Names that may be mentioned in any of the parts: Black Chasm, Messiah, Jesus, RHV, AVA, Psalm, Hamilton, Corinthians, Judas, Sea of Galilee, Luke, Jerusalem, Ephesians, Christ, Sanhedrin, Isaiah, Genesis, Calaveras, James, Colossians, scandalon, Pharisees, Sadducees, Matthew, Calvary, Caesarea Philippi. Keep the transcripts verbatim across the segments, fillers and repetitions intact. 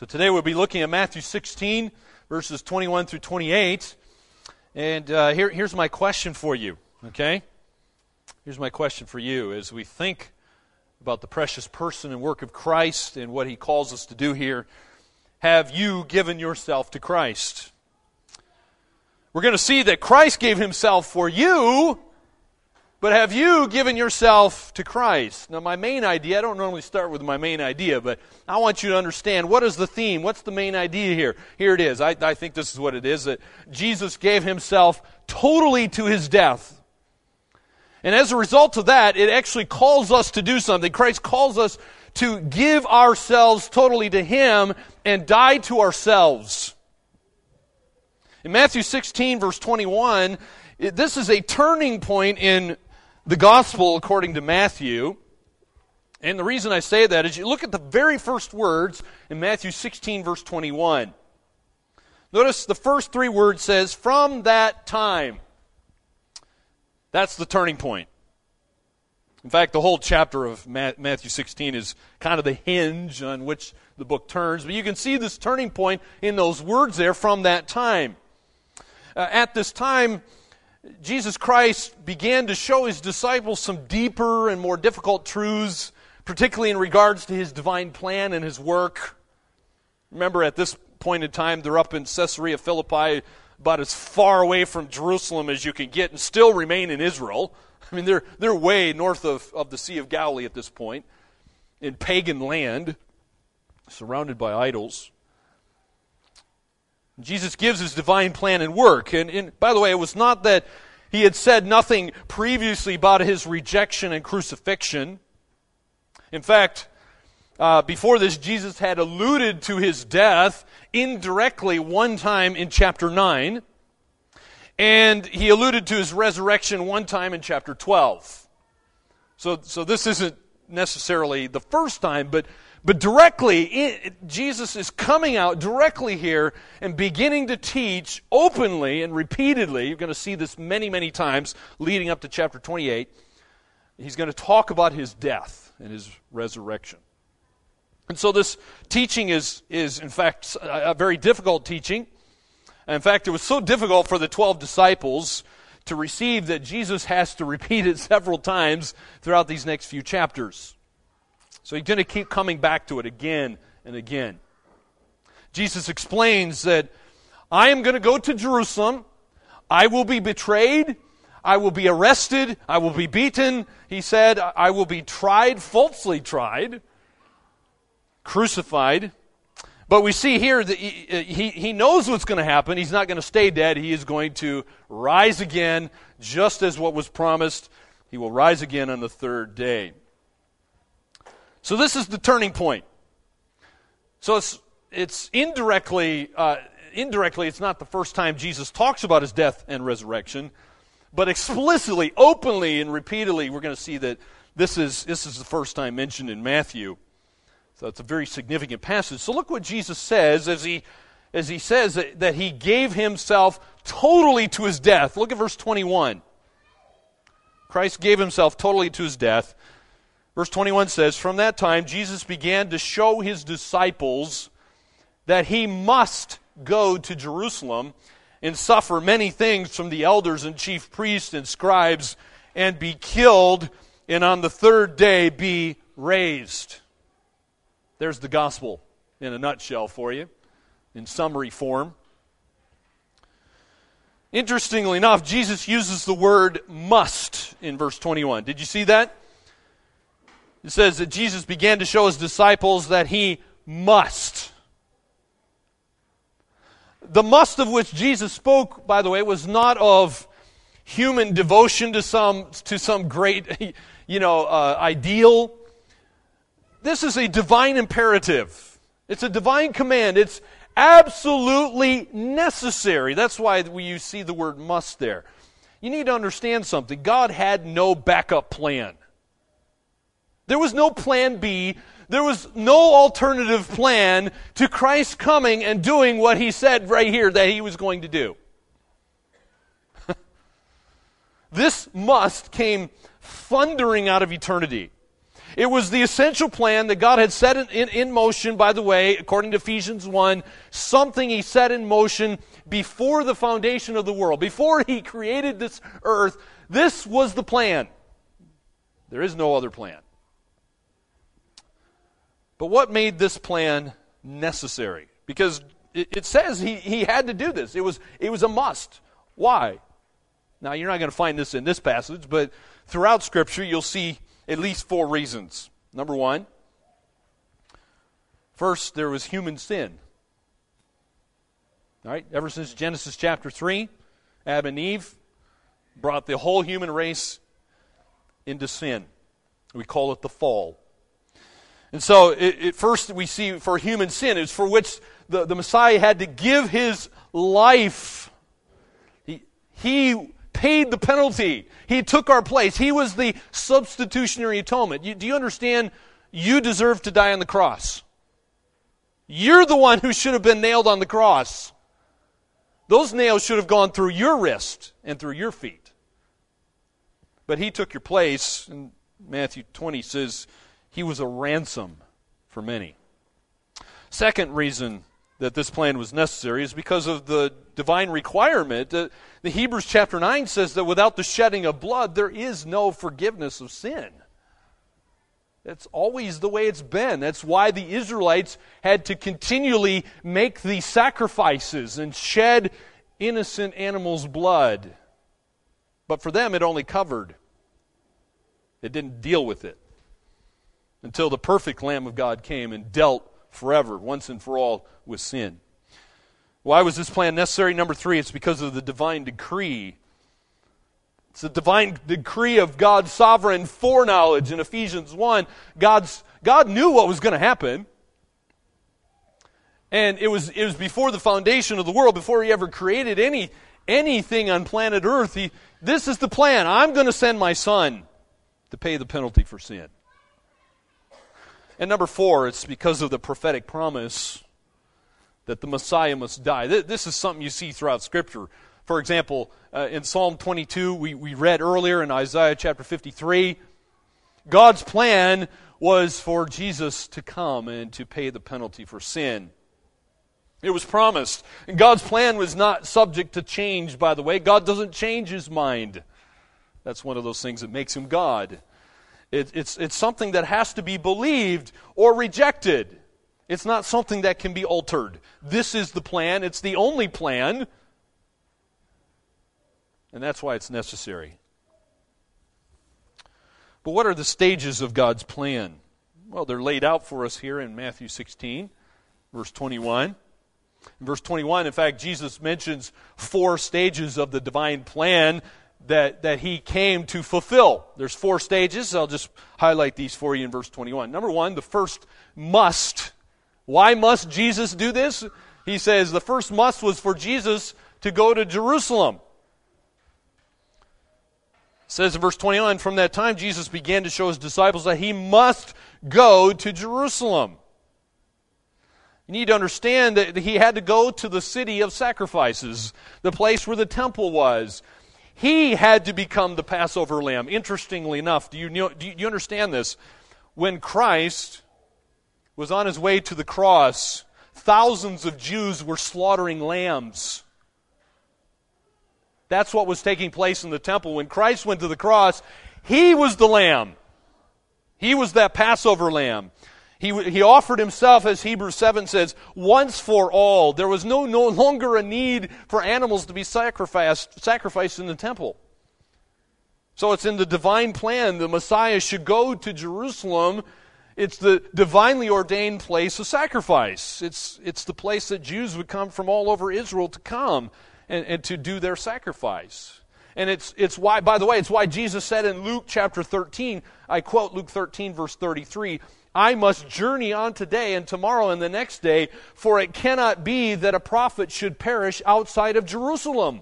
So today we'll be looking at Matthew sixteen, verses twenty-one through twenty-eight. And uh, here, here's my question for you, okay? Here's my question for you as we think about the precious person and work of Christ and what He calls us to do here. Have you given yourself to Christ? We're going to see that Christ gave Himself for you, but have you given yourself to Christ? Now, my main idea, I don't normally start with my main idea, but I want you to understand, what is the theme? What's the main idea here? Here it is. I, I think this is what it is, that Jesus gave Himself totally to His death. And as a result of that, it actually calls us to do something. Christ calls us to give ourselves totally to Him and die to ourselves. In Matthew sixteen, verse twenty-one, it, this is a turning point in the gospel according to Matthew. And the reason I say that is you look at the very first words in Matthew sixteen, verse twenty-one. Notice the first three words says, from that time. That's the turning point. In fact, the whole chapter of Matthew sixteen is kind of the hinge on which the book turns. But you can see this turning point in those words there, from that time. Uh, at this time, Jesus Christ began to show His disciples some deeper and more difficult truths, particularly in regards to His divine plan and His work. Remember, at this point in time, they're up in Caesarea Philippi, about as far away from Jerusalem as you can get and still remain in Israel. I mean, they're they're way north of, of the Sea of Galilee at this point, in pagan land, surrounded by idols. Jesus gives His divine plan and work. And, and by the way, it was not that He had said nothing previously about His rejection and crucifixion. In fact, uh, before this, Jesus had alluded to His death indirectly one time in chapter nine. And He alluded to His resurrection one time in chapter twelve. So, so this isn't necessarily the first time, but, but directly, it, Jesus is coming out directly here and beginning to teach openly and repeatedly. You're going to see this many, many times leading up to chapter twenty-eight. He's going to talk about His death and His resurrection. And so this teaching is, is in fact, a very difficult teaching. In fact, it was so difficult for the twelve disciples to receive that Jesus has to repeat it several times throughout these next few chapters. So He's going to keep coming back to it again and again. Jesus explains that, I am going to go to Jerusalem, I will be betrayed, I will be arrested, I will be beaten. He said, I will be tried, falsely tried, crucified. But we see here that he, he, he knows what's going to happen. He's not going to stay dead. He is going to rise again, just as what was promised. He will rise again on the third day. So this is the turning point. So it's it's indirectly, uh, indirectly, it's not the first time Jesus talks about His death and resurrection, but explicitly, openly, and repeatedly, we're going to see that this is this is the first time mentioned in Matthew. So it's a very significant passage. So look what Jesus says as he as he says that, that He gave Himself totally to His death. Look at verse twenty-one. Christ gave Himself totally to His death. Verse twenty-one says, from that time Jesus began to show His disciples that He must go to Jerusalem and suffer many things from the elders and chief priests and scribes and be killed and on the third day be raised. There's the gospel in a nutshell for you, in summary form. Interestingly enough, Jesus uses the word must in verse twenty-one. Did you see that? It says that Jesus began to show His disciples that He must. The must of which Jesus spoke, by the way, was not of human devotion to some, to some great, you know, uh, ideal. This is a divine imperative. It's a divine command. It's absolutely necessary. That's why you see the word must there. You need to understand something. God had no backup plan. There was no plan B. There was no alternative plan to Christ coming and doing what He said right here that He was going to do. This must came thundering out of eternity. It was the essential plan that God had set in, in, in motion, by the way, according to Ephesians one, something He set in motion before the foundation of the world. Before He created this earth, this was the plan. There is no other plan. But what made this plan necessary? Because it, it says he, he had to do this. It was, it was a must. Why? Now, you're not going to find this in this passage, but throughout Scripture you'll see at least four reasons. Number one, first, there was human sin. All right, ever since Genesis chapter three, Adam and Eve brought the whole human race into sin. We call it the fall. And so, it, it first we see for human sin, it's for which the, the Messiah had to give His life. He, he paid the penalty. He took our place. He was the substitutionary atonement. You, do you understand? You deserve to die on the cross. You're the one who should have been nailed on the cross. Those nails should have gone through your wrist and through your feet. But He took your place, and Matthew twenty says, He was a ransom for many. Second reason that this plan was necessary is because of the divine requirement. The Hebrews chapter nine says that without the shedding of blood, there is no forgiveness of sin. That's always the way it's been. That's why the Israelites had to continually make these sacrifices and shed innocent animals' blood. But for them, it only covered. It didn't deal with it. Until the perfect Lamb of God came and dealt forever, once and for all, with sin. Why was this plan necessary? Number three, it's because of the divine decree. It's the divine decree of God's sovereign foreknowledge. In Ephesians one, God's, God knew what was going to happen. And it was, it was before the foundation of the world, before He ever created any anything on planet Earth. He, this is the plan. I'm going to send my Son to pay the penalty for sin. And number four, it's because of the prophetic promise that the Messiah must die. This is something you see throughout Scripture. For example, uh, in Psalm twenty-two, we, we read earlier in Isaiah chapter fifty-three, God's plan was for Jesus to come and to pay the penalty for sin. It was promised. And God's plan was not subject to change, by the way. God doesn't change His mind. That's one of those things that makes Him God. It, it's, it's something that has to be believed or rejected. It's not something that can be altered. This is the plan. It's the only plan. And that's why it's necessary. But what are the stages of God's plan? Well, they're laid out for us here in Matthew sixteen, verse twenty-one. In verse twenty-one, in fact, Jesus mentions four stages of the divine plan that, that He came to fulfill. There's four stages. I'll just highlight these for you in verse twenty-one. Number one, the first must. Why must Jesus do this? He says the first must was for Jesus to go to Jerusalem. It says in verse twenty-one, from that time Jesus began to show His disciples that He must go to Jerusalem. You need to understand that He had to go to the city of sacrifices, the place where the temple was. He had to become the Passover lamb. Interestingly enough, do you, know, do you understand this? When Christ was on His way to the cross, thousands of Jews were slaughtering lambs. That's what was taking place in the temple. When Christ went to the cross, He was the lamb. He was that Passover lamb. He, he offered Himself, as Hebrews seven says, once for all. There was no, no longer a need for animals to be sacrificed, sacrificed in the temple. So it's in the divine plan the Messiah should go to Jerusalem. It's the divinely ordained place of sacrifice. It's, it's the place that Jews would come from all over Israel to come and, and to do their sacrifice. And it's, it's why, by the way, it's why Jesus said in Luke chapter thirteen, I quote Luke thirteen verse thirty-three, I must journey on today and tomorrow and the next day, for it cannot be that a prophet should perish outside of Jerusalem.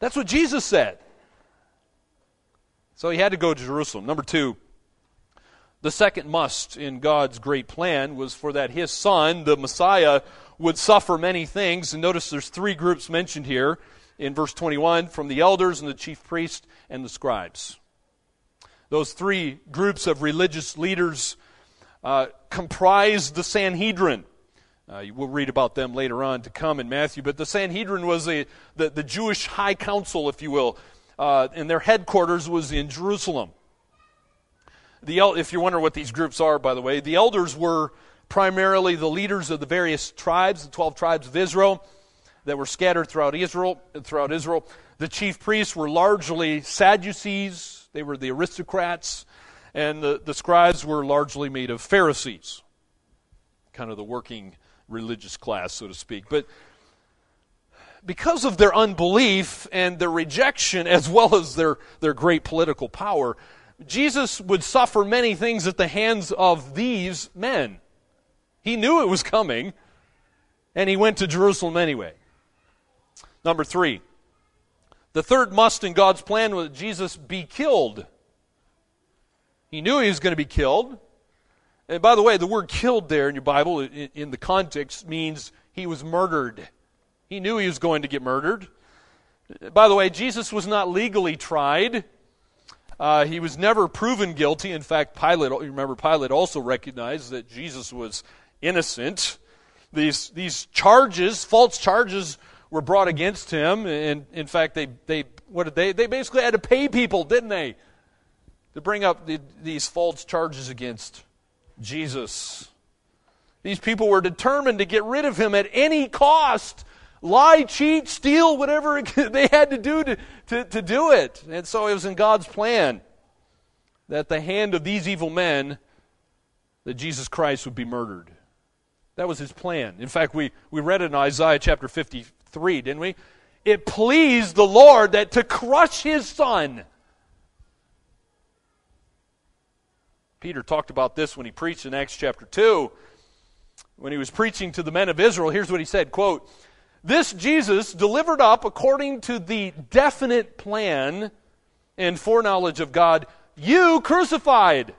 That's what Jesus said. So He had to go to Jerusalem. Number two, the second must in God's great plan was for that His Son, the Messiah, would suffer many things. And notice there's three groups mentioned here in verse twenty-one, from the elders and the chief priests and the scribes. Those three groups of religious leaders uh, comprised the Sanhedrin. Uh, we'll read about them later on to come in Matthew. But the Sanhedrin was a, the, the Jewish high council, if you will, uh, and their headquarters was in Jerusalem. The el- if you wonder what these groups are, by the way, the elders were primarily the leaders of the various tribes, the twelve tribes of Israel that were scattered throughout Israel. Throughout Israel, the chief priests were largely Sadducees; they were the aristocrats, and the, the scribes were largely made of Pharisees, kind of the working religious class, so to speak. But because of their unbelief and their rejection, as well as their, their great political power, Jesus would suffer many things at the hands of these men. He knew it was coming, and he went to Jerusalem anyway. Number three, the third must in God's plan was that Jesus be killed. He knew he was going to be killed. And by the way, the word killed there in your Bible, in the context, means he was murdered. He knew he was going to get murdered. By the way, Jesus was not legally tried. Uh, he was never proven guilty. In fact, Pilate, you remember, Pilate also recognized that Jesus was innocent. These these charges, false charges, were brought against him, and in fact, they they what did they they basically had to pay people, didn't they, to bring up the, these false charges against Jesus. These people were determined to get rid of him at any cost. Lie, cheat, steal, whatever they had to do to, to, to do it. And so it was in God's plan that at the hand of these evil men that Jesus Christ would be murdered. That was his plan. In fact, we, we read it in Isaiah chapter fifty-three, didn't we? It pleased the Lord that to crush his son. Peter talked about this when he preached in Acts chapter two. When he was preaching to the men of Israel, here's what he said, quote, "This Jesus delivered up according to the definite plan and foreknowledge of God, you crucified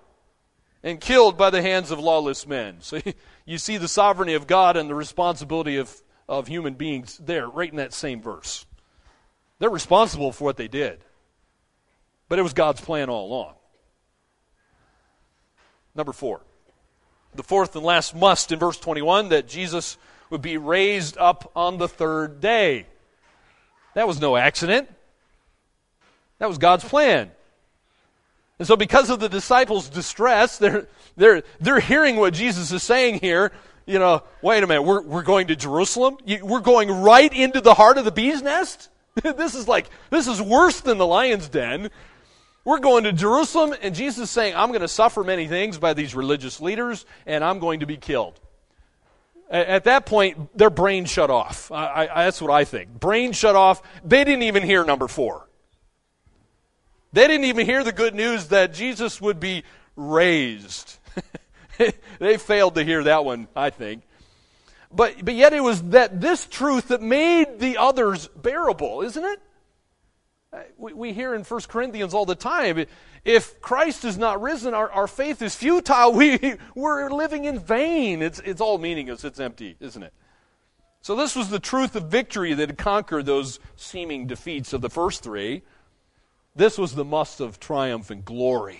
and killed by the hands of lawless men." So you see the sovereignty of God and the responsibility of, of human beings there, right in that same verse. They're responsible for what they did. But it was God's plan all along. Number four. The fourth and last must in verse twenty-one, that Jesus would be raised up on the third day. That was no accident. That was God's plan. And so because of the disciples' distress, they're, they're, they're hearing what Jesus is saying here. You know, wait a minute, we're, we're going to Jerusalem? We're going right into the heart of the bee's nest? This is like, this is worse than the lion's den. We're going to Jerusalem, and Jesus is saying, I'm going to suffer many things by these religious leaders, and I'm going to be killed. At that point, their brain shut off. I, I, that's what I think. Brain shut off. They didn't even hear number four. They didn't even hear the good news that Jesus would be raised. They failed to hear that one, I think. But, but yet it was that this truth that made the others bearable, isn't it? We, we hear in First Corinthians all the time, if Christ is not risen, our, our faith is futile. We, we're living in vain. It's, it's all meaningless. It's empty, isn't it? So this was the truth of victory that had conquered those seeming defeats of the first three. This was the must of triumph and glory.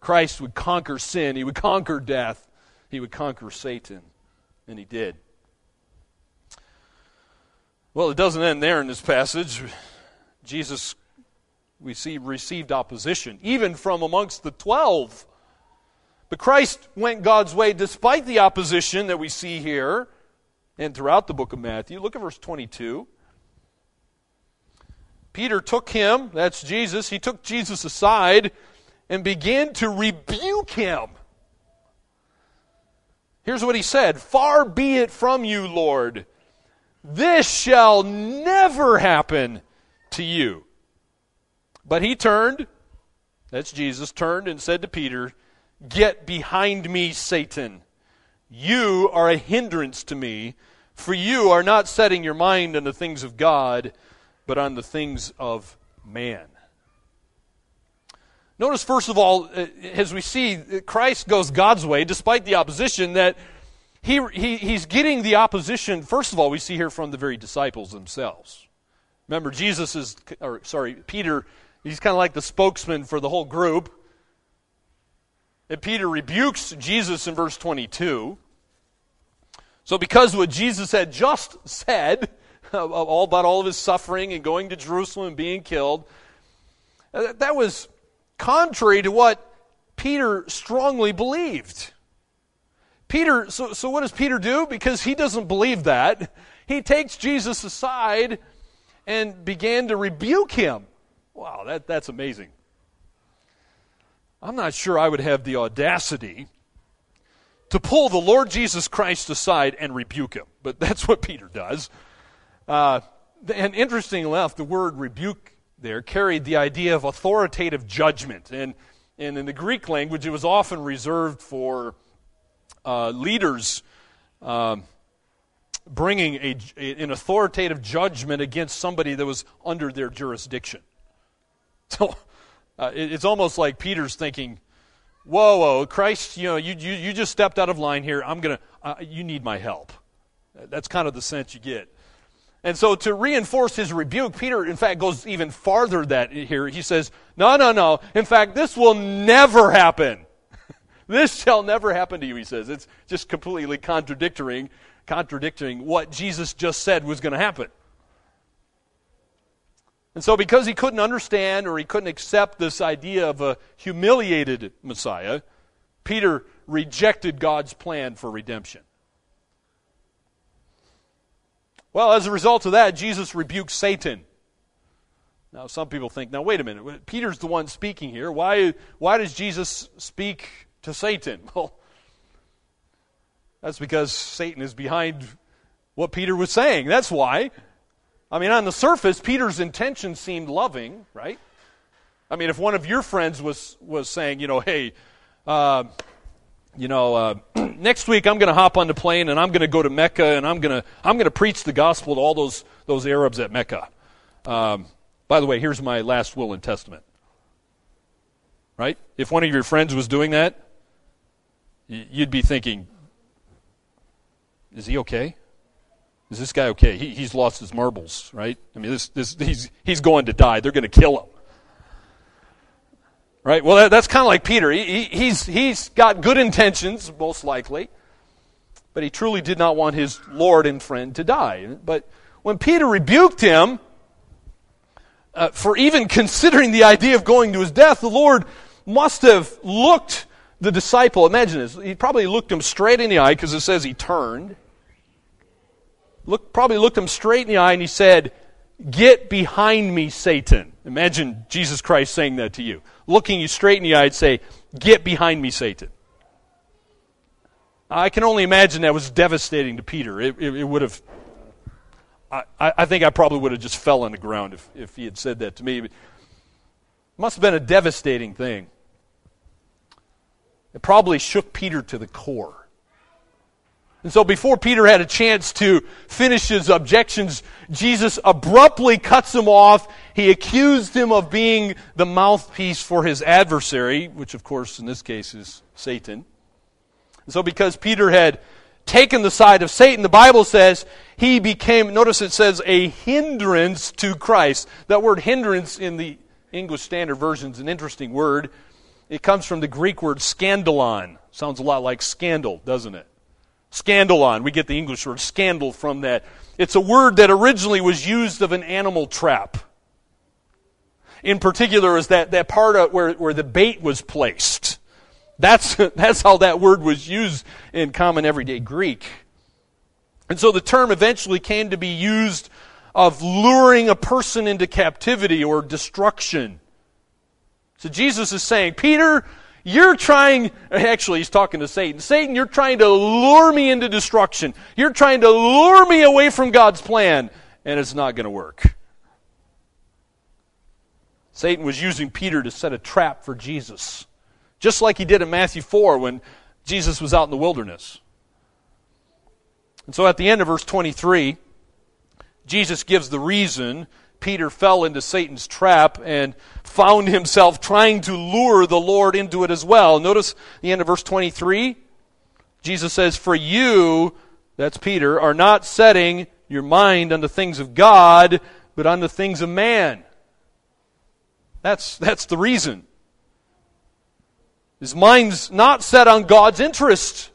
Christ would conquer sin. He would conquer death. He would conquer Satan. And he did. Well, it doesn't end there in this passage. Jesus We see received opposition, even from amongst the twelve. But Christ went God's way despite the opposition that we see here and throughout the book of Matthew. Look at verse twenty-two. Peter took him, that's Jesus, he took Jesus aside and began to rebuke him. Here's what he said, "Far be it from you, Lord. This shall never happen to you." But he turned, that's Jesus, turned and said to Peter, "Get behind me, Satan. You are a hindrance to me, for you are not setting your mind on the things of God, but on the things of man." Notice, first of all, as we see, Christ goes God's way, despite the opposition, that he, he he's getting the opposition, first of all, we see here from the very disciples themselves. Remember, Jesus is, or sorry, Peter He's kind of like the spokesman for the whole group. And Peter rebukes Jesus in verse twenty-two. So because what Jesus had just said all about all of his suffering and going to Jerusalem and being killed, that was contrary to what Peter strongly believed. Peter, so, so what does Peter do? Because he doesn't believe that. He takes Jesus aside and began to rebuke him. Wow, that, that's amazing. I'm not sure I would have the audacity to pull the Lord Jesus Christ aside and rebuke him, but that's what Peter does. Uh, and interestingly enough, the word rebuke there carried the idea of authoritative judgment. And, and in the Greek language, it was often reserved for uh, leaders um, bringing a, an authoritative judgment against somebody that was under their jurisdiction. So uh, it, it's almost like Peter's thinking, "Whoa, whoa, Christ! You know, you you, you just stepped out of line here. I'm gonna. Uh, you need my help." That's kind of the sense you get. And so to reinforce his rebuke, Peter, in fact, goes even farther that here. He says, "No, no, no. In fact, this will never happen. This shall never happen to you." He says it's just completely contradicting, contradicting what Jesus just said was going to happen. And so because he couldn't understand or he couldn't accept this idea of a humiliated Messiah, Peter rejected God's plan for redemption. Well, as a result of that, Jesus rebukes Satan. Now, some people think, now wait a minute, Peter's the one speaking here. Why, why does Jesus speak to Satan? Well, that's because Satan is behind what Peter was saying. That's why. I mean, on the surface, Peter's intention seemed loving, right? I mean, if one of your friends was was saying, you know, hey, uh, you know, uh, next week I'm going to hop on the plane and I'm going to go to Mecca and I'm going to I'm going to preach the gospel to all those those Arabs at Mecca. Um, by the way, here's my last will and testament. Right? If one of your friends was doing that, you'd be thinking, is he okay? Is this guy okay? He, he's lost his marbles, right? I mean, this, this, he's, he's going to die. They're going to kill him. Right? Well, that, that's kind of like Peter. He, he's, he's got good intentions, most likely, but he truly did not want his Lord and friend to die. But when Peter rebuked him uh, for even considering the idea of going to his death, the Lord must have looked the disciple. Imagine this. He probably looked him straight in the eye because it says he turned. Look, probably looked him straight in the eye and he said, "Get behind me, Satan." Imagine Jesus Christ saying that to you. Looking you straight in the eye and say, "Get behind me, Satan." I can only imagine that was devastating to Peter. It, it, it would have, I, I think I probably would have just fell on the ground if, if he had said that to me. But it must have been a devastating thing. It probably shook Peter to the core. And so before Peter had a chance to finish his objections, Jesus abruptly cuts him off. He accused him of being the mouthpiece for his adversary, which of course in this case is Satan. And so because Peter had taken the side of Satan, the Bible says he became, notice it says, a hindrance to Christ. That word hindrance in the English Standard Version is an interesting word. It comes from the Greek word scandalon. Sounds a lot like scandal, doesn't it? Scandalon. We get the English word scandal from that. It's a word that originally was used of an animal trap. In particular, is that, that part of where, where the bait was placed. That's, that's how that word was used in common everyday Greek. And so the term eventually came to be used of luring a person into captivity or destruction. So Jesus is saying, Peter, you're trying, actually he's talking to Satan. Satan, you're trying to lure me into destruction. You're trying to lure me away from God's plan, and it's not going to work. Satan was using Peter to set a trap for Jesus, just like he did in Matthew four when Jesus was out in the wilderness. And so at the end of verse twenty-three, Jesus gives the reason Peter fell into Satan's trap and found himself trying to lure the Lord into it as well. Notice the end of verse twenty-three. Jesus says, "For you," that's Peter, "are not setting your mind on the things of God, but on the things of man." That's, that's the reason. His mind's not set on God's interest.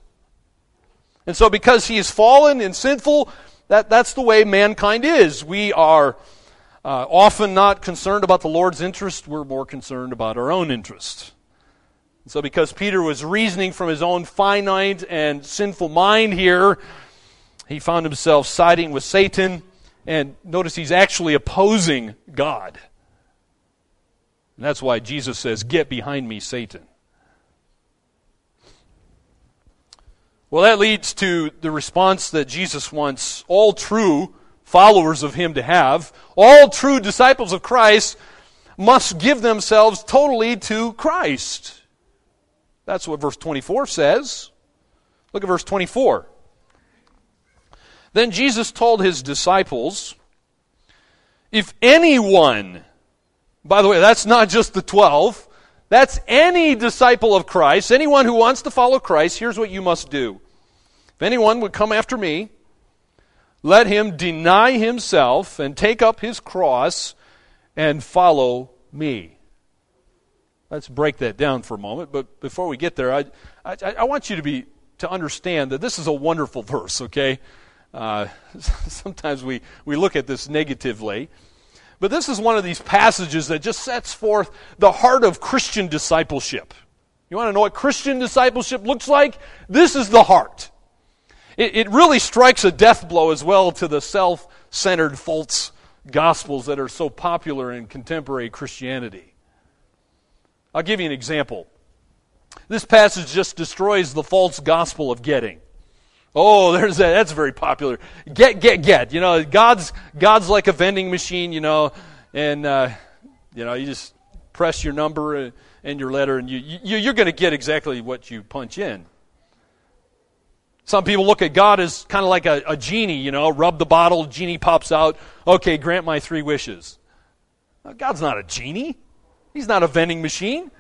And so because he is fallen and sinful, that, that's the way mankind is. We are uh, often not concerned about the Lord's interest. We're more concerned about our own interest. And so because Peter was reasoning from his own finite and sinful mind here, he found himself siding with Satan. And notice he's actually opposing God. And that's why Jesus says, "Get behind me, Satan." Well, that leads to the response that Jesus wants all true followers of him to have. All true disciples of Christ must give themselves totally to Christ. That's what verse twenty-four says. Look at verse twenty-four. Then Jesus told his disciples, if anyone, by the way, that's not just the twelve, that's any disciple of Christ, anyone who wants to follow Christ, here's what you must do. If anyone would come after me, let him deny himself and take up his cross and follow me. Let's break that down for a moment, but before we get there, I I, I want you to be to understand that this is a wonderful verse, okay? Uh, sometimes we, we look at this negatively. But this is one of these passages that just sets forth the heart of Christian discipleship. You want to know what Christian discipleship looks like? This is the heart. It, it really strikes a death blow as well to the self-centered false gospels that are so popular in contemporary Christianity. I'll give you an example. This passage just destroys the false gospel of getting. Oh, there's that. That's very popular. Get, get, get. You know, God's God's like a vending machine. You know, and uh, you know, you just press your number and your letter, and you, you you're going to get exactly what you punch in. Some people look at God as kind of like a, a genie. You know, rub the bottle, genie pops out. Okay, grant my three wishes. Now, God's not a genie. He's not a vending machine.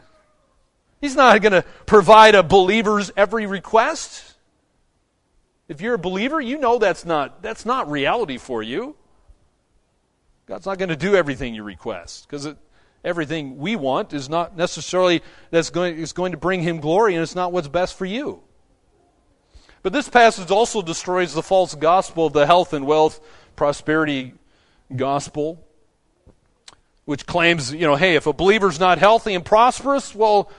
He's not going to provide a believer's every request. If you're a believer, you know that's not that's not reality for you. God's not going to do everything you request, because everything we want is not necessarily that's going is going to bring him glory, and it's not what's best for you. But this passage also destroys the false gospel of the health and wealth prosperity gospel, which claims, you know, hey, if a believer's not healthy and prosperous, well,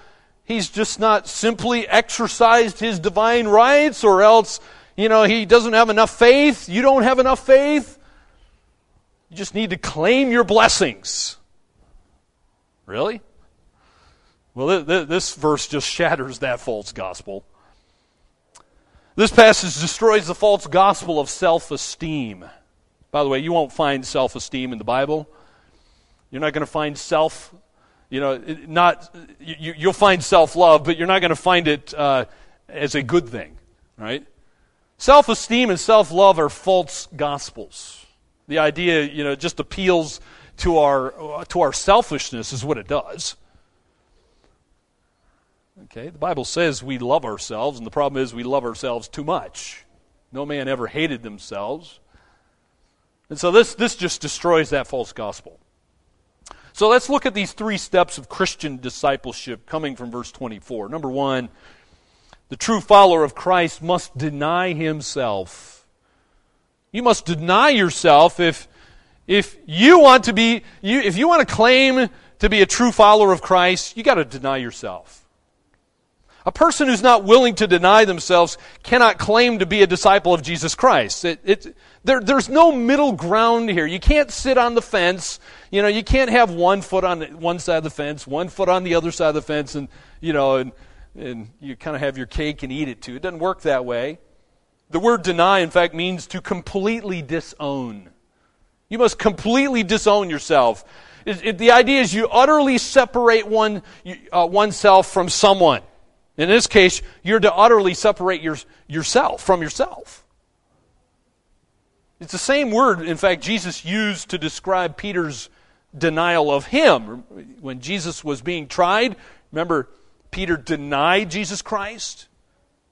he's just not simply exercised his divine rights, or else, you know, he doesn't have enough faith. You don't have enough faith. You just need to claim your blessings. Really? Well, th- th- this verse just shatters that false gospel. This passage destroys the false gospel of self-esteem. By the way, you won't find self-esteem in the Bible. You're not going to find self-esteem. You know, not you, you'll find self-love, but you're not going to find it uh, as a good thing, right? Self-esteem and self-love are false gospels. The idea, you know, just appeals to our to our selfishness is what it does. Okay, the Bible says we love ourselves, and the problem is we love ourselves too much. No man ever hated themselves, and so this this just destroys that false gospel. So let's look at these three steps of Christian discipleship coming from verse twenty-four. Number one, the true follower of Christ must deny himself. You must deny yourself if, if you want to be, you, if you want to claim to be a true follower of Christ, you got to deny yourself. A person who's not willing to deny themselves cannot claim to be a disciple of Jesus Christ. It, it, there, there's no middle ground here. You can't sit on the fence. You know, you can't have one foot on one side of the fence, one foot on the other side of the fence, and you know, and and you kind of have your cake and eat it too. It doesn't work that way. The word deny, in fact, means to completely disown. You must completely disown yourself. It, it, the idea is you utterly separate one uh, oneself from someone. In this case, you're to utterly separate your, yourself from yourself. It's the same word, in fact, Jesus used to describe Peter's denial of him. When Jesus was being tried, remember, Peter denied Jesus Christ.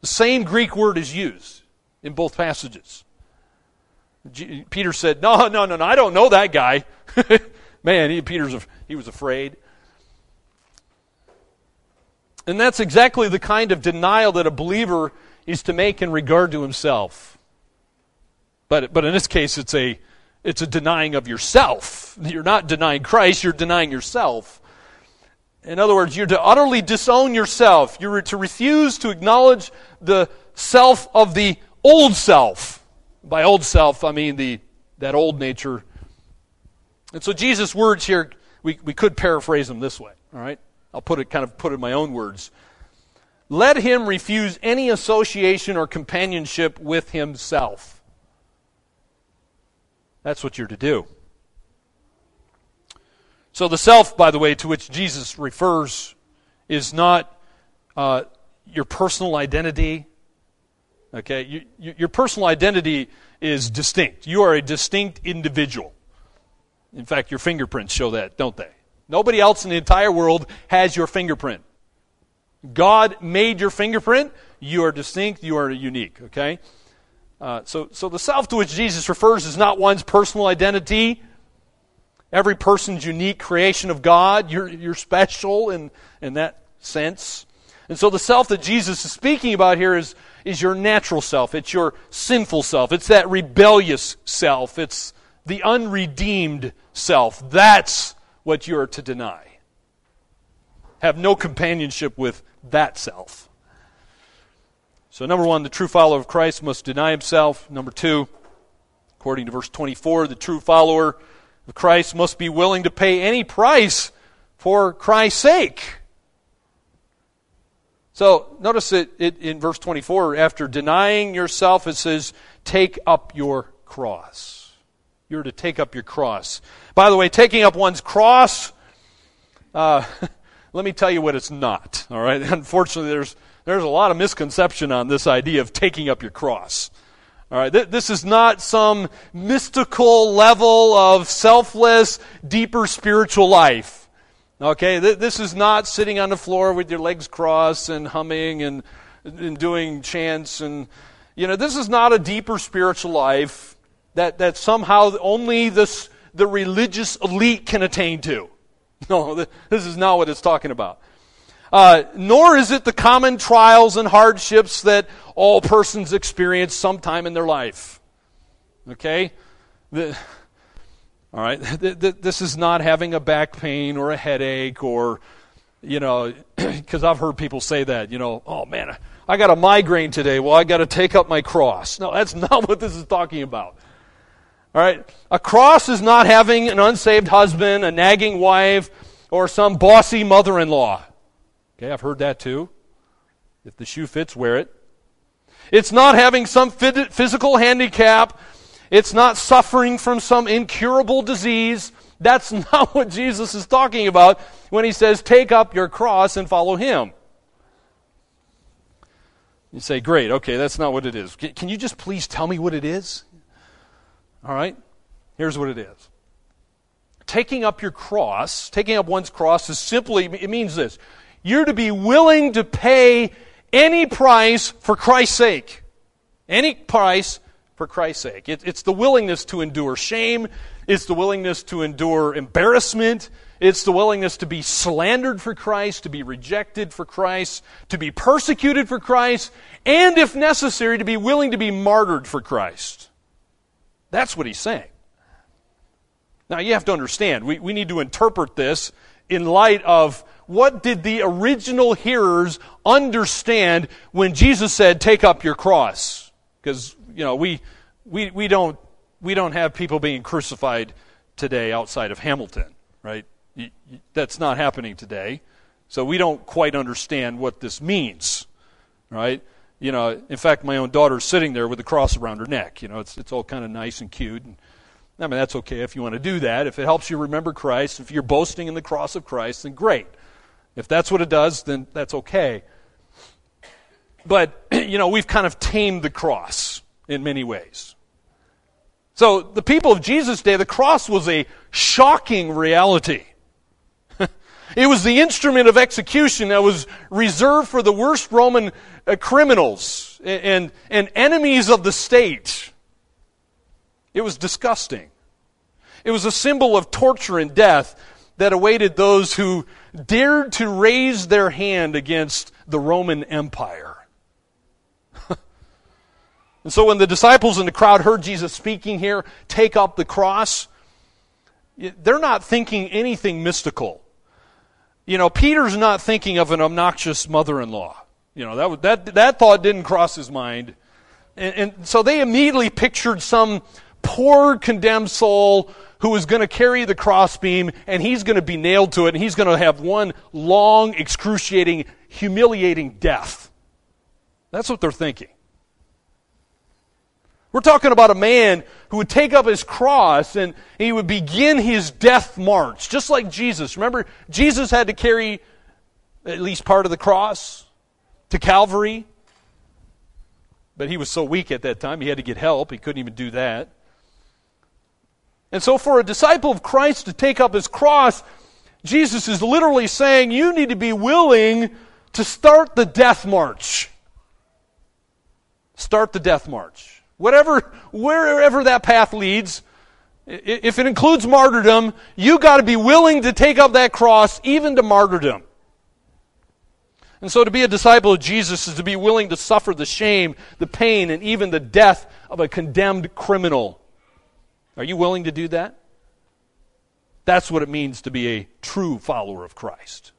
The same Greek word is used in both passages. G- Peter said, no, no, no, no, I don't know that guy. Man, he, Peter's, he was afraid. And that's exactly the kind of denial that a believer is to make in regard to himself. But but in this case, it's a it's a denying of yourself. You're not denying Christ, you're denying yourself. In other words, you're to utterly disown yourself. You're to refuse to acknowledge the self of the old self. By old self, I mean the that old nature. And so Jesus' words here, we, we could paraphrase them this way, all right? I'll put it kind of put it in my own words. Let him refuse any association or companionship with himself. That's what you're to do. So the self, by the way, to which Jesus refers is not uh, your personal identity. Okay, you, you, your personal identity is distinct. You are a distinct individual. In fact, your fingerprints show that, don't they? Nobody else in the entire world has your fingerprint. God made your fingerprint. You are distinct. You are unique. Okay, uh, so so the self to which Jesus refers is not one's personal identity. Every person's unique creation of God. You're you're special in, in that sense. And so the self that Jesus is speaking about here is, is your natural self. It's your sinful self. It's that rebellious self. It's the unredeemed self. That's what you are to deny. Have no companionship with that self. So number one, the true follower of Christ must deny himself. Number two, according to verse twenty-four, the true follower Christ must be willing to pay any price for Christ's sake. So notice it, it in verse twenty-four, after denying yourself, it says, take up your cross. You're to take up your cross. By the way, taking up one's cross, uh, let me tell you what it's not. All right. Unfortunately, there's there's a lot of misconception on this idea of taking up your cross. All right, th- this is not some mystical level of selfless, deeper spiritual life. Okay, th- this is not sitting on the floor with your legs crossed and humming and, and doing chants. And, you know, this is not a deeper spiritual life that, that somehow only this, the religious elite can attain to. No, th- this is not what it's talking about. Uh, nor is it the common trials and hardships that all persons experience sometime in their life. Okay? The, all right. The, the, this is not having a back pain or a headache or, you know, because I've heard people say that, you know, oh man, I, I got a migraine today. Well, I got to take up my cross. No, that's not what this is talking about. All right? A cross is not having an unsaved husband, a nagging wife, or some bossy mother-in-law. Okay, I've heard that too. If the shoe fits, wear it. It's not having some physical handicap. It's not suffering from some incurable disease. That's not what Jesus is talking about when he says, take up your cross and follow him. You say, great, okay, that's not what it is. Can you just please tell me what it is? All right, here's what it is. Taking up your cross, taking up one's cross is simply, it means this. You're to be willing to pay any price for Christ's sake. Any price for Christ's sake. It, it's the willingness to endure shame. It's the willingness to endure embarrassment. It's the willingness to be slandered for Christ, to be rejected for Christ, to be persecuted for Christ, and if necessary, to be willing to be martyred for Christ. That's what he's saying. Now, you have to understand, we, we need to interpret this in light of what did the original hearers understand when Jesus said, take up your cross? Because, you know, we we we don't we don't have people being crucified today outside of Hamilton, right? That's not happening today. So we don't quite understand what this means, right? You know, in fact, my own daughter's sitting there with a cross around her neck. You know, it's it's all kind of nice and cute. And, I mean, that's okay if you want to do that. If it helps you remember Christ, if you're boasting in the cross of Christ, then great. If that's what it does, then that's okay. But, you know, we've kind of tamed the cross in many ways. So the people of Jesus' day, the cross was a shocking reality. It was the instrument of execution that was reserved for the worst Roman uh, criminals and, and enemies of the state. It was disgusting. It was a symbol of torture and death that awaited those who dared to raise their hand against the Roman Empire. And so when the disciples in the crowd heard Jesus speaking here, take up the cross, they're not thinking anything mystical. You know, Peter's not thinking of an obnoxious mother-in-law. You know, that that that thought didn't cross his mind. And, and so they immediately pictured some poor condemned soul who is going to carry the crossbeam, and he's going to be nailed to it, and he's going to have one long, excruciating, humiliating death. That's what they're thinking. We're talking about a man who would take up his cross and he would begin his death march, just like Jesus. Remember, Jesus had to carry at least part of the cross to Calvary. But he was so weak at that time, he had to get help. He couldn't even do that. And so for a disciple of Christ to take up his cross, Jesus is literally saying, you need to be willing to start the death march. Start the death march. Whatever, wherever that path leads, if it includes martyrdom, you got to be willing to take up that cross, even to martyrdom. And so to be a disciple of Jesus is to be willing to suffer the shame, the pain, and even the death of a condemned criminal. Are you willing to do that? That's what it means to be a true follower of Christ.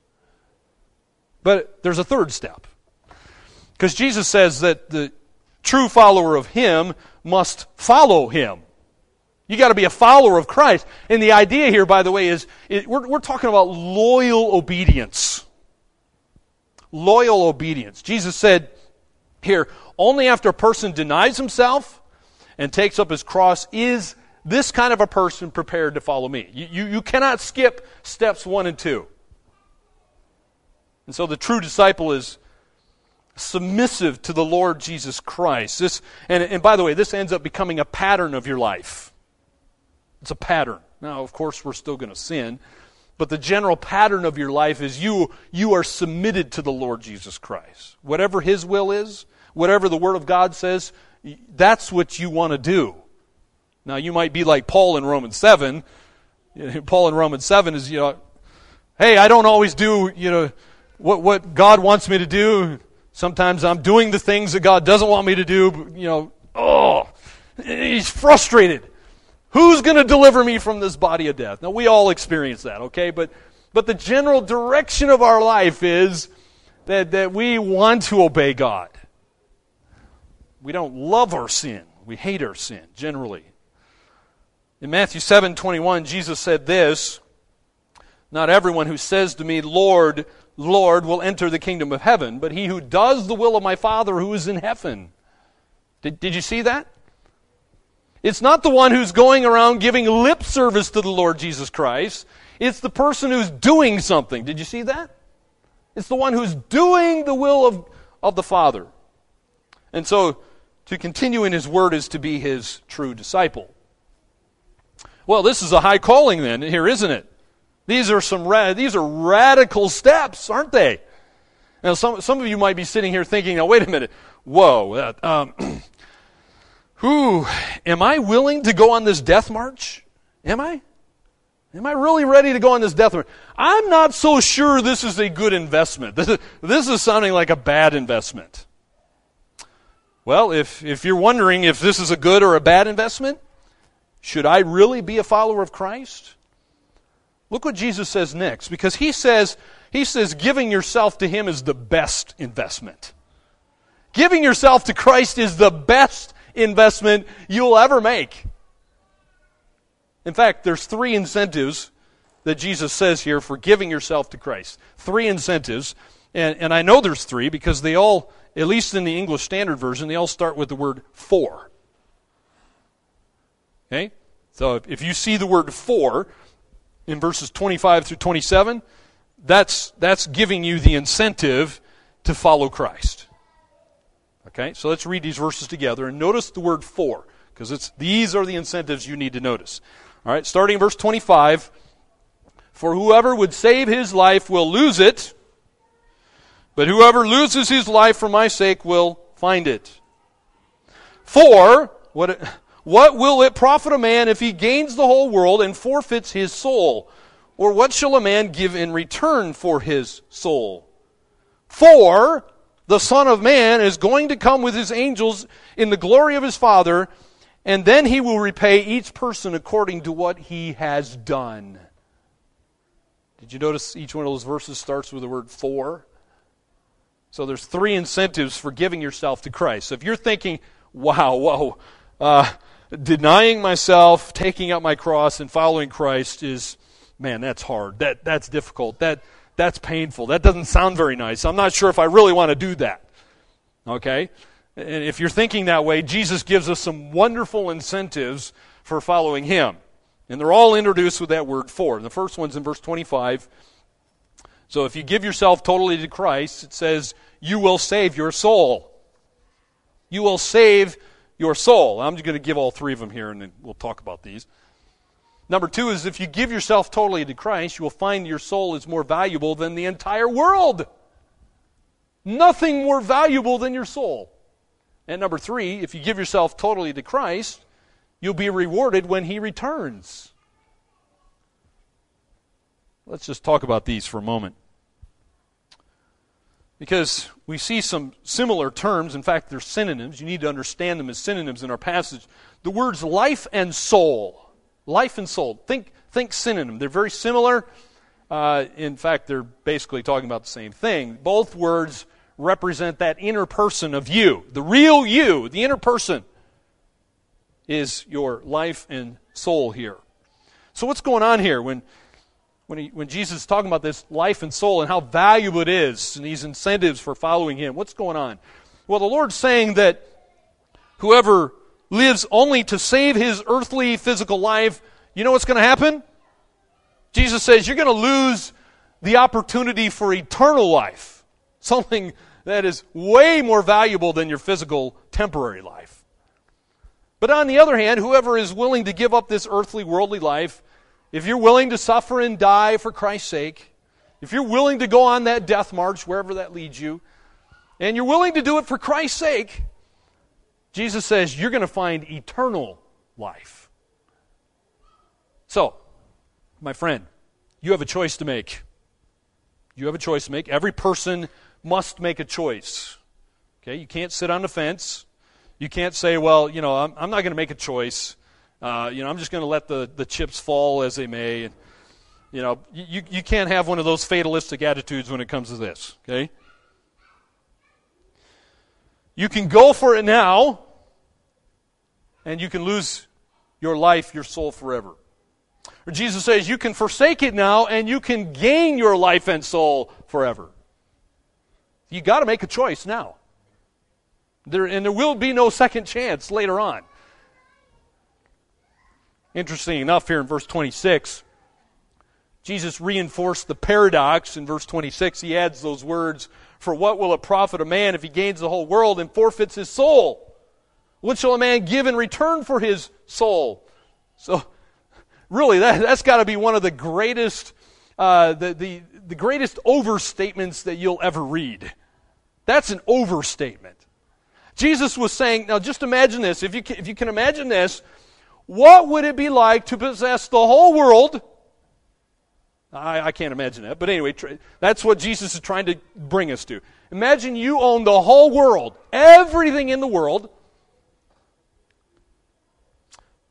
But there's a third step. Because Jesus says that the true follower of Him must follow Him. You got to be a follower of Christ. And the idea here, by the way, is it, we're, we're talking about loyal obedience. Loyal obedience. Jesus said here, only after a person denies himself and takes up his cross is this kind of a person prepared to follow me. You, you, you cannot skip steps one and two. And so the true disciple is submissive to the Lord Jesus Christ. This, and, and by the way, this ends up becoming a pattern of your life. It's a pattern. Now, of course, we're still going to sin, but the general pattern of your life is you, you are submitted to the Lord Jesus Christ. Whatever His will is, whatever the Word of God says, that's what you want to do. Now, you might be like Paul in Romans seven. Paul in Romans seven is, you know, hey, I don't always do, you know, what, what God wants me to do. Sometimes I'm doing the things that God doesn't want me to do, but, you know, oh, he's frustrated. Who's going to deliver me from this body of death? Now, we all experience that, okay? But but the general direction of our life is that, that we want to obey God. We don't love our sin. We hate our sin, generally. In Matthew seven twenty-one, Jesus said this, "Not everyone who says to me, 'Lord, Lord,' will enter the kingdom of heaven, but he who does the will of my Father who is in heaven." Did, did you see that? It's not the one who's going around giving lip service to the Lord Jesus Christ. It's the person who's doing something. Did you see that? It's the one who's doing the will of, of the Father. And so, to continue in His Word is to be His true disciple. Well, this is a high calling then, here, isn't it? These are some ra- these are radical steps, aren't they? Now, some some of you might be sitting here thinking, "Now, wait a minute. Whoa, that, um, whew, am I willing to go on this death march? Am I? Am I really ready to go on this death march? I'm not so sure this is a good investment. This is, this is sounding like a bad investment." Well, if if you're wondering if this is a good or a bad investment, should I really be a follower of Christ? Look what Jesus says next, because he says, he says giving yourself to Him is the best investment. Giving yourself to Christ is the best investment you'll ever make. In fact, there's three incentives that Jesus says here for giving yourself to Christ. Three incentives, and, and I know there's three because they all, at least in the English Standard Version, they all start with the word "for." Okay? So if you see the word "for" in verses twenty-five through twenty-seven, that's that's giving you the incentive to follow Christ. Okay, so let's read these verses together and notice the word "for," because it's these are the incentives you need to notice. All right, starting verse twenty-five, "For whoever would save his life will lose it, but whoever loses his life for my sake will find it. For what it, What will it profit a man if he gains the whole world and forfeits his soul? Or what shall a man give in return for his soul? For the Son of Man is going to come with his angels in the glory of his Father, and then he will repay each person according to what he has done. Did you notice each one of those verses starts with the word for? So there's three incentives for giving yourself to Christ. So if you're thinking, wow, whoa, uh, denying myself, taking up my cross, and following Christ is, man, that's hard. That that's difficult. That that's painful. That doesn't sound very nice. I'm not sure if I really want to do that. Okay? And if you're thinking that way, Jesus gives us some wonderful incentives for following him. And they're all introduced with that word for. The first one's in verse twenty-five. So if you give yourself totally to Christ, it says, you will save your soul. You will save your soul. I'm just going to give all three of them here, and then we'll talk about these. Number two is if you give yourself totally to Christ, you will find your soul is more valuable than the entire world. Nothing more valuable than your soul. And number three, if you give yourself totally to Christ, you'll be rewarded when he returns. Let's just talk about these for a moment, because we see some similar terms. In fact, they're synonyms. You need to understand them as synonyms in our passage. The words life and soul. Life and soul. Think, think synonym. They're very similar. Uh, in fact, they're basically talking about the same thing. Both words represent that inner person of you. The real you, the inner person, is your life and soul here. So what's going on here when when, he, when Jesus is talking about this life and soul and how valuable it is and these incentives for following him? What's going on? Well, the Lord's saying that whoever lives only to save his earthly physical life, you know what's going to happen? Jesus says you're going to lose the opportunity for eternal life, something that is way more valuable than your physical temporary life. But on the other hand, whoever is willing to give up this earthly, worldly life, if you're willing to suffer and die for Christ's sake, if you're willing to go on that death march, wherever that leads you, and you're willing to do it for Christ's sake, Jesus says you're going to find eternal life. So, my friend, you have a choice to make. You have a choice to make. Every person must make a choice. Okay, you can't sit on the fence. You can't say, well, you know, I'm, I'm not going to make a choice. Uh, you know, I'm just going to let the, the chips fall as they may. And, you know, you, you can't have one of those fatalistic attitudes when it comes to this, okay? You can go for it now, and you can lose your life, your soul forever. Or Jesus says you can forsake it now, and you can gain your life and soul forever. You got to make a choice now. There, and there will be no second chance later on. Interesting enough, here in verse twenty-six, Jesus reinforced the paradox. In verse twenty-six, he adds those words, "For what will it profit a man if he gains the whole world and forfeits his soul? What shall a man give in return for his soul?" So, really, that, that's got to be one of the greatest, uh, the, the the greatest overstatements that you'll ever read. That's an overstatement. Jesus was saying, now just imagine this. If you can, if you can imagine this, what would it be like to possess the whole world? I, I can't imagine that. But anyway, tra- that's what Jesus is trying to bring us to. Imagine you own the whole world, everything in the world.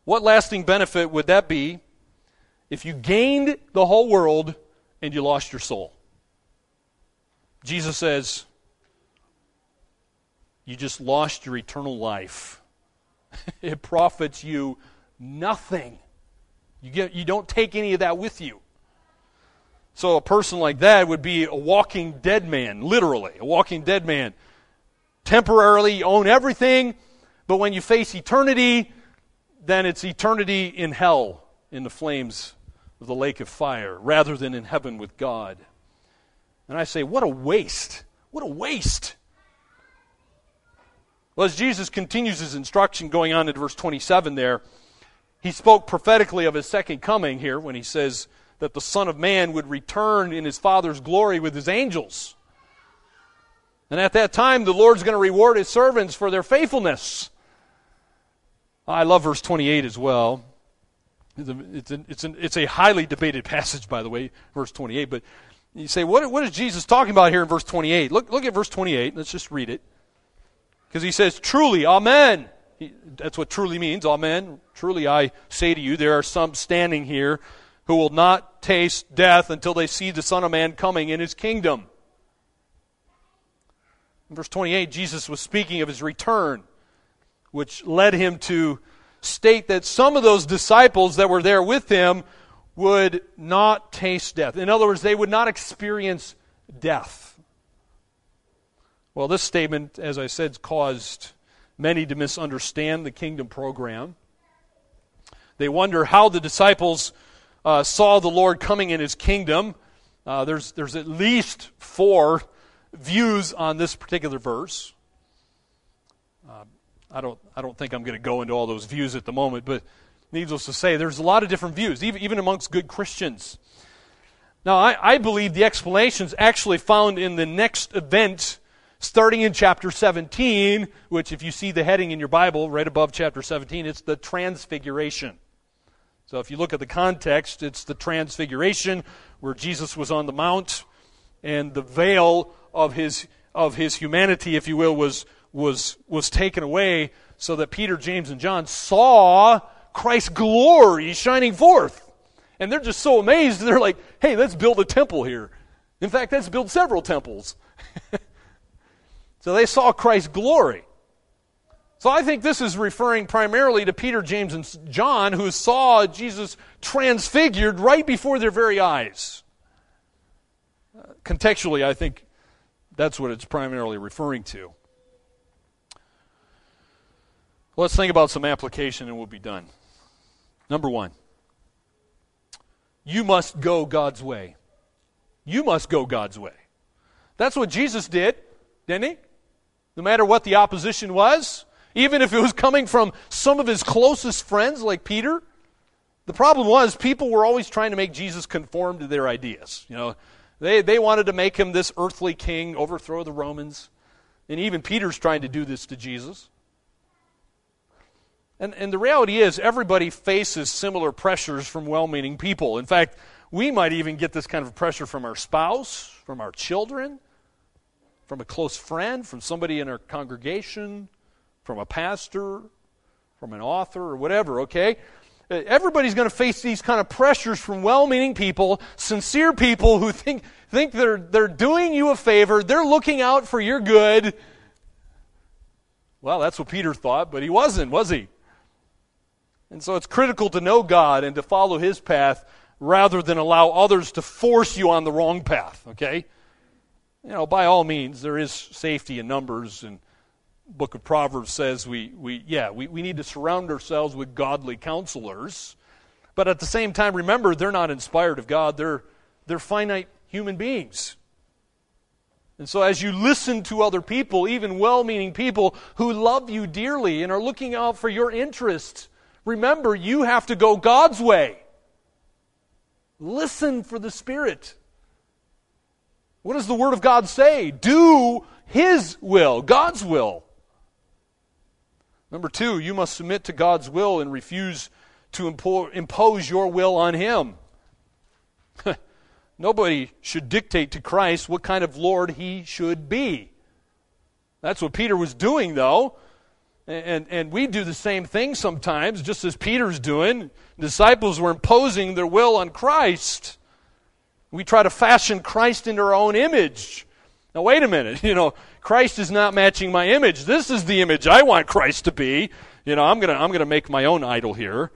What lasting benefit would that be if you gained the whole world and you lost your soul? Jesus says, you just lost your eternal life. It profits you nothing. You get, you don't take any of that with you. So a person like that would be a walking dead man, literally, a walking dead man. Temporarily, you own everything, but when you face eternity, then it's eternity in hell, in the flames of the lake of fire, rather than in heaven with God. And I say, what a waste. What a waste. Well, as Jesus continues his instruction going on into verse twenty-seven there, he spoke prophetically of his second coming here when he says that the Son of Man would return in his Father's glory with his angels. And at that time, the Lord's going to reward his servants for their faithfulness. I love verse twenty-eight as well. It's a, it's, an, it's, an, it's a highly debated passage, by the way, verse twenty-eight. But you say, what, what is Jesus talking about here in verse twenty-eight? Look, look at verse twenty-eight. Let's just read it. Because he says, truly, amen. He, that's what truly means, amen. Truly, I say to you, there are some standing here who will not taste death until they see the Son of Man coming in his kingdom. In verse twenty-eight, Jesus was speaking of his return, which led him to state that some of those disciples that were there with him would not taste death. In other words, they would not experience death. Well, this statement, as I said, caused many to misunderstand the kingdom program. They wonder how the disciples uh, saw the Lord coming in his kingdom. Uh, there's, there's at least four views on this particular verse. Uh, I don't, I don't think I'm going to go into all those views at the moment, but needless to say, there's a lot of different views, even, even amongst good Christians. Now, I, I believe the explanation's actually found in the next event, starting in chapter seventeen, which if you see the heading in your Bible right above chapter seventeen, it's the Transfiguration. So if you look at the context, it's the Transfiguration where Jesus was on the mount and the veil of his of his humanity, if you will, was was was taken away so that Peter, James, and John saw Christ's glory shining forth. And they're just so amazed. They're like, hey, let's build a temple here. In fact, let's build several temples. So they saw Christ's glory. So I think this is referring primarily to Peter, James, and John, who saw Jesus transfigured right before their very eyes. Uh, contextually, I think that's what it's primarily referring to. Let's think about some application and we'll be done. Number one, you must go God's way. You must go God's way. That's what Jesus did, didn't he? No matter what the opposition was, even if it was coming from some of his closest friends like Peter, the problem was people were always trying to make Jesus conform to their ideas. You know, they, they wanted to make him this earthly king, overthrow the Romans. And even Peter's trying to do this to Jesus. And, and the reality is everybody faces similar pressures from well-meaning people. In fact, we might even get this kind of pressure from our spouse, from our children, from a close friend, from somebody in our congregation, from a pastor, from an author, or whatever, okay? Everybody's going to face these kind of pressures from well-meaning people, sincere people who think, think they're, they're doing you a favor, they're looking out for your good. Well, that's what Peter thought, but he wasn't, was he? And so it's critical to know God and to follow his path rather than allow others to force you on the wrong path, okay? You know, by all means, there is safety in numbers, and the book of Proverbs says we, we yeah, we, we need to surround ourselves with godly counselors, but at the same time, remember, they're not inspired of God, they're, they're finite human beings. And so as you listen to other people, even well-meaning people who love you dearly and are looking out for your interests, remember, you have to go God's way. Listen for the Spirit. What does the Word of God say? Do His will, God's will. Number two, you must submit to God's will and refuse to impo- impose your will on Him. Nobody should dictate to Christ what kind of Lord He should be. That's what Peter was doing, though. And, and we do the same thing sometimes, just as Peter's doing. Disciples were imposing their will on Christ. We try to fashion Christ into our own image. Now, wait a minute. You know, Christ is not matching my image. This is the image I want Christ to be. You know, I'm gonna I'm gonna make my own idol here.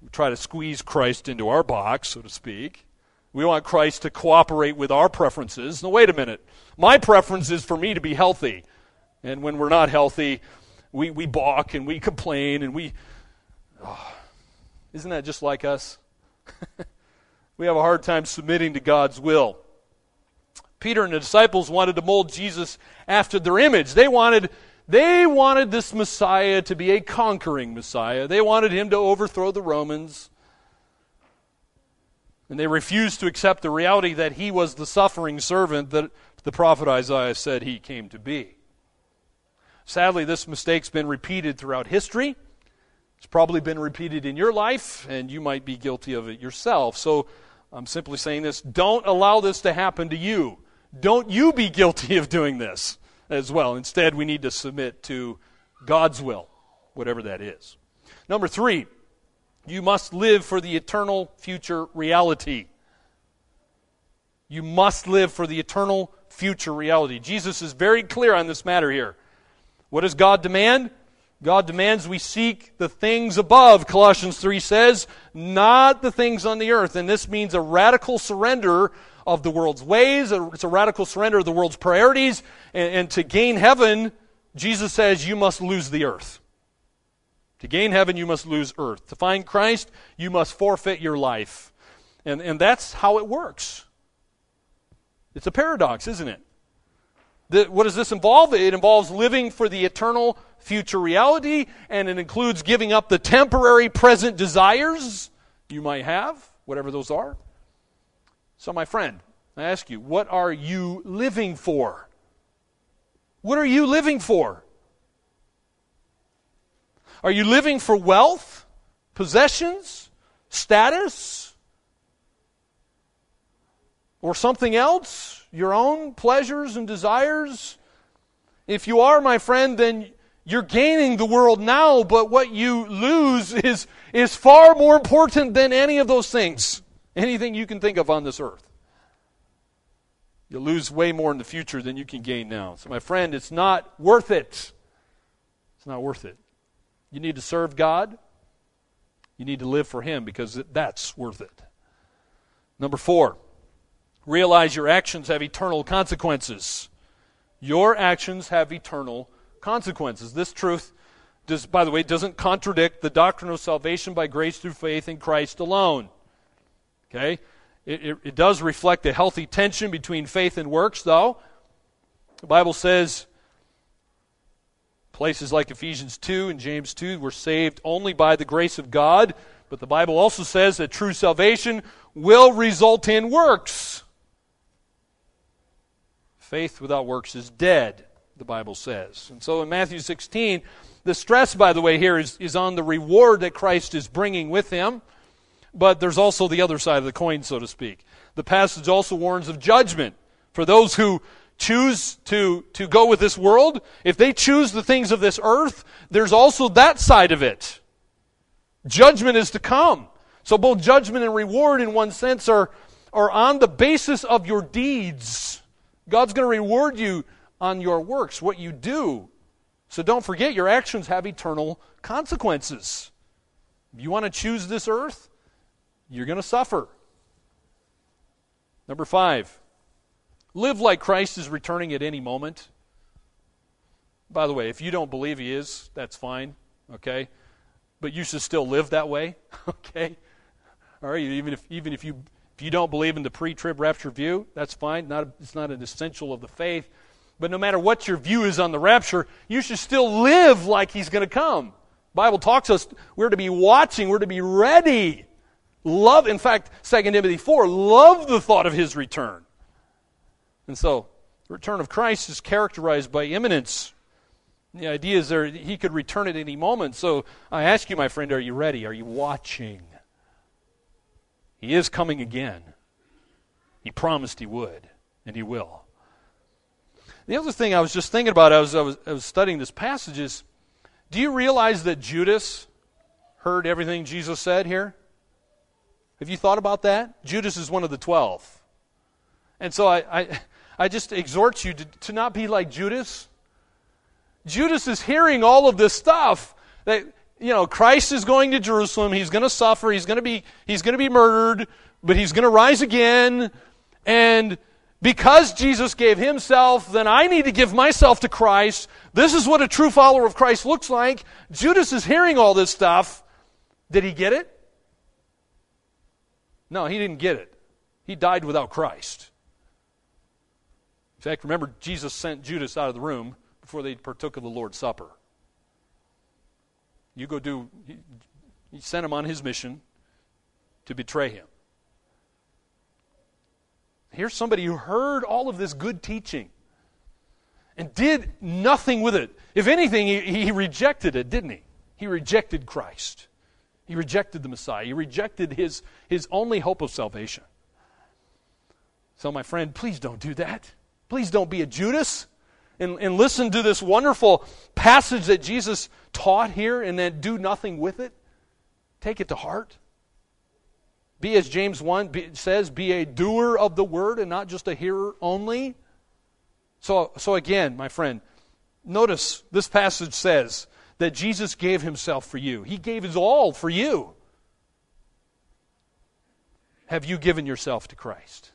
We try to squeeze Christ into our box, so to speak. We want Christ to cooperate with our preferences. Now, wait a minute. My preference is for me to be healthy. And when we're not healthy, we, we balk and we complain and we... Oh, isn't that just like us? We have a hard time submitting to God's will. Peter and the disciples wanted to mold Jesus after their image. They wanted, they wanted this Messiah to be a conquering Messiah. They wanted him to overthrow the Romans. And they refused to accept the reality that he was the suffering servant that the prophet Isaiah said he came to be. Sadly, this mistake's been repeated throughout history. It's probably been repeated in your life, and you might be guilty of it yourself. So I'm simply saying this, don't allow this to happen to you. Don't you be guilty of doing this as well. Instead, we need to submit to God's will, whatever that is. Number three, you must live for the eternal future reality. You must live for the eternal future reality. Jesus is very clear on this matter here. What does God demand? God demands we seek the things above, Colossians three says, not the things on the earth. And this means a radical surrender of the world's ways. It's a radical surrender of the world's priorities. And, and to gain heaven, Jesus says, you must lose the earth. To gain heaven, you must lose earth. To find Christ, you must forfeit your life. And, and that's how it works. It's a paradox, isn't it? The, what does this involve? It involves living for the eternal future reality, and it includes giving up the temporary present desires you might have, whatever those are. So my friend, I ask you, what are you living for? What are you living for? Are you living for wealth, possessions, status? Or something else, your own pleasures and desires? If you are, my friend, then you're gaining the world now, but what you lose is, is far more important than any of those things, anything you can think of on this earth. You'll lose way more in the future than you can gain now. So my friend, it's not worth it. It's not worth it. You need to serve God. You need to live for Him because that's worth it. Number four. Realize your actions have eternal consequences. Your actions have eternal consequences. This truth, does, by the way, doesn't contradict the doctrine of salvation by grace through faith in Christ alone. Okay? It, it, it does reflect a healthy tension between faith and works, though. The Bible says, places like Ephesians two and James two, we're saved only by the grace of God. But the Bible also says that true salvation will result in works. Faith without works is dead, the Bible says. And so in Matthew sixteen, the stress, by the way, here is, is on the reward that Christ is bringing with Him. But there's also the other side of the coin, so to speak. The passage also warns of judgment. For those who choose to, to go with this world, if they choose the things of this earth, there's also that side of it. Judgment is to come. So both judgment and reward, in one sense, are, are on the basis of your deeds. God's going to reward you on your works, what you do. So don't forget, your actions have eternal consequences. If you want to choose this earth, you're going to suffer. Number five, live like Christ is returning at any moment. By the way, if you don't believe He is, that's fine, okay? But you should still live that way, okay? All right, even if even if you if you don't believe in the pre-trib rapture view, that's fine. Not a, it's not an essential of the faith. But no matter what your view is on the rapture, you should still live like He's going to come. The Bible talks to us, we're to be watching, we're to be ready. Love, in fact, Second Timothy four, love the thought of His return. And so, the return of Christ is characterized by imminence. The idea is there He could return at any moment. So I ask you, my friend, are you ready? Are you watching? He is coming again. He promised He would, and He will. The other thing I was just thinking about as I was, I was studying this passage is, do you realize that Judas heard everything Jesus said here? Have you thought about that? Judas is one of the twelve. And so I, I, I just exhort you to, to not be like Judas. Judas is hearing all of this stuff that, you know, Christ is going to Jerusalem, He's going to suffer, he's going to be he's going to be murdered, but He's going to rise again. And because Jesus gave Himself, then I need to give myself to Christ. This is what a true follower of Christ looks like. Judas is hearing all this stuff. Did he get it? No, he didn't get it. He died without Christ. In fact, remember, Jesus sent Judas out of the room before they partook of the Lord's Supper. You go do, he, he sent him on his mission to betray Him. Here's somebody who heard all of this good teaching and did nothing with it. If anything, he, he rejected it, didn't he? He rejected Christ. He rejected the Messiah. He rejected his, his only hope of salvation. So my friend, please don't do that. Please don't be a Judas. And, and listen to this wonderful passage that Jesus taught here and then do nothing with it. Take it to heart. Be, as James one says, be a doer of the word and not just a hearer only. So, so again, my friend, notice this passage says that Jesus gave himself for you. He gave his all for you. Have you given yourself to Christ?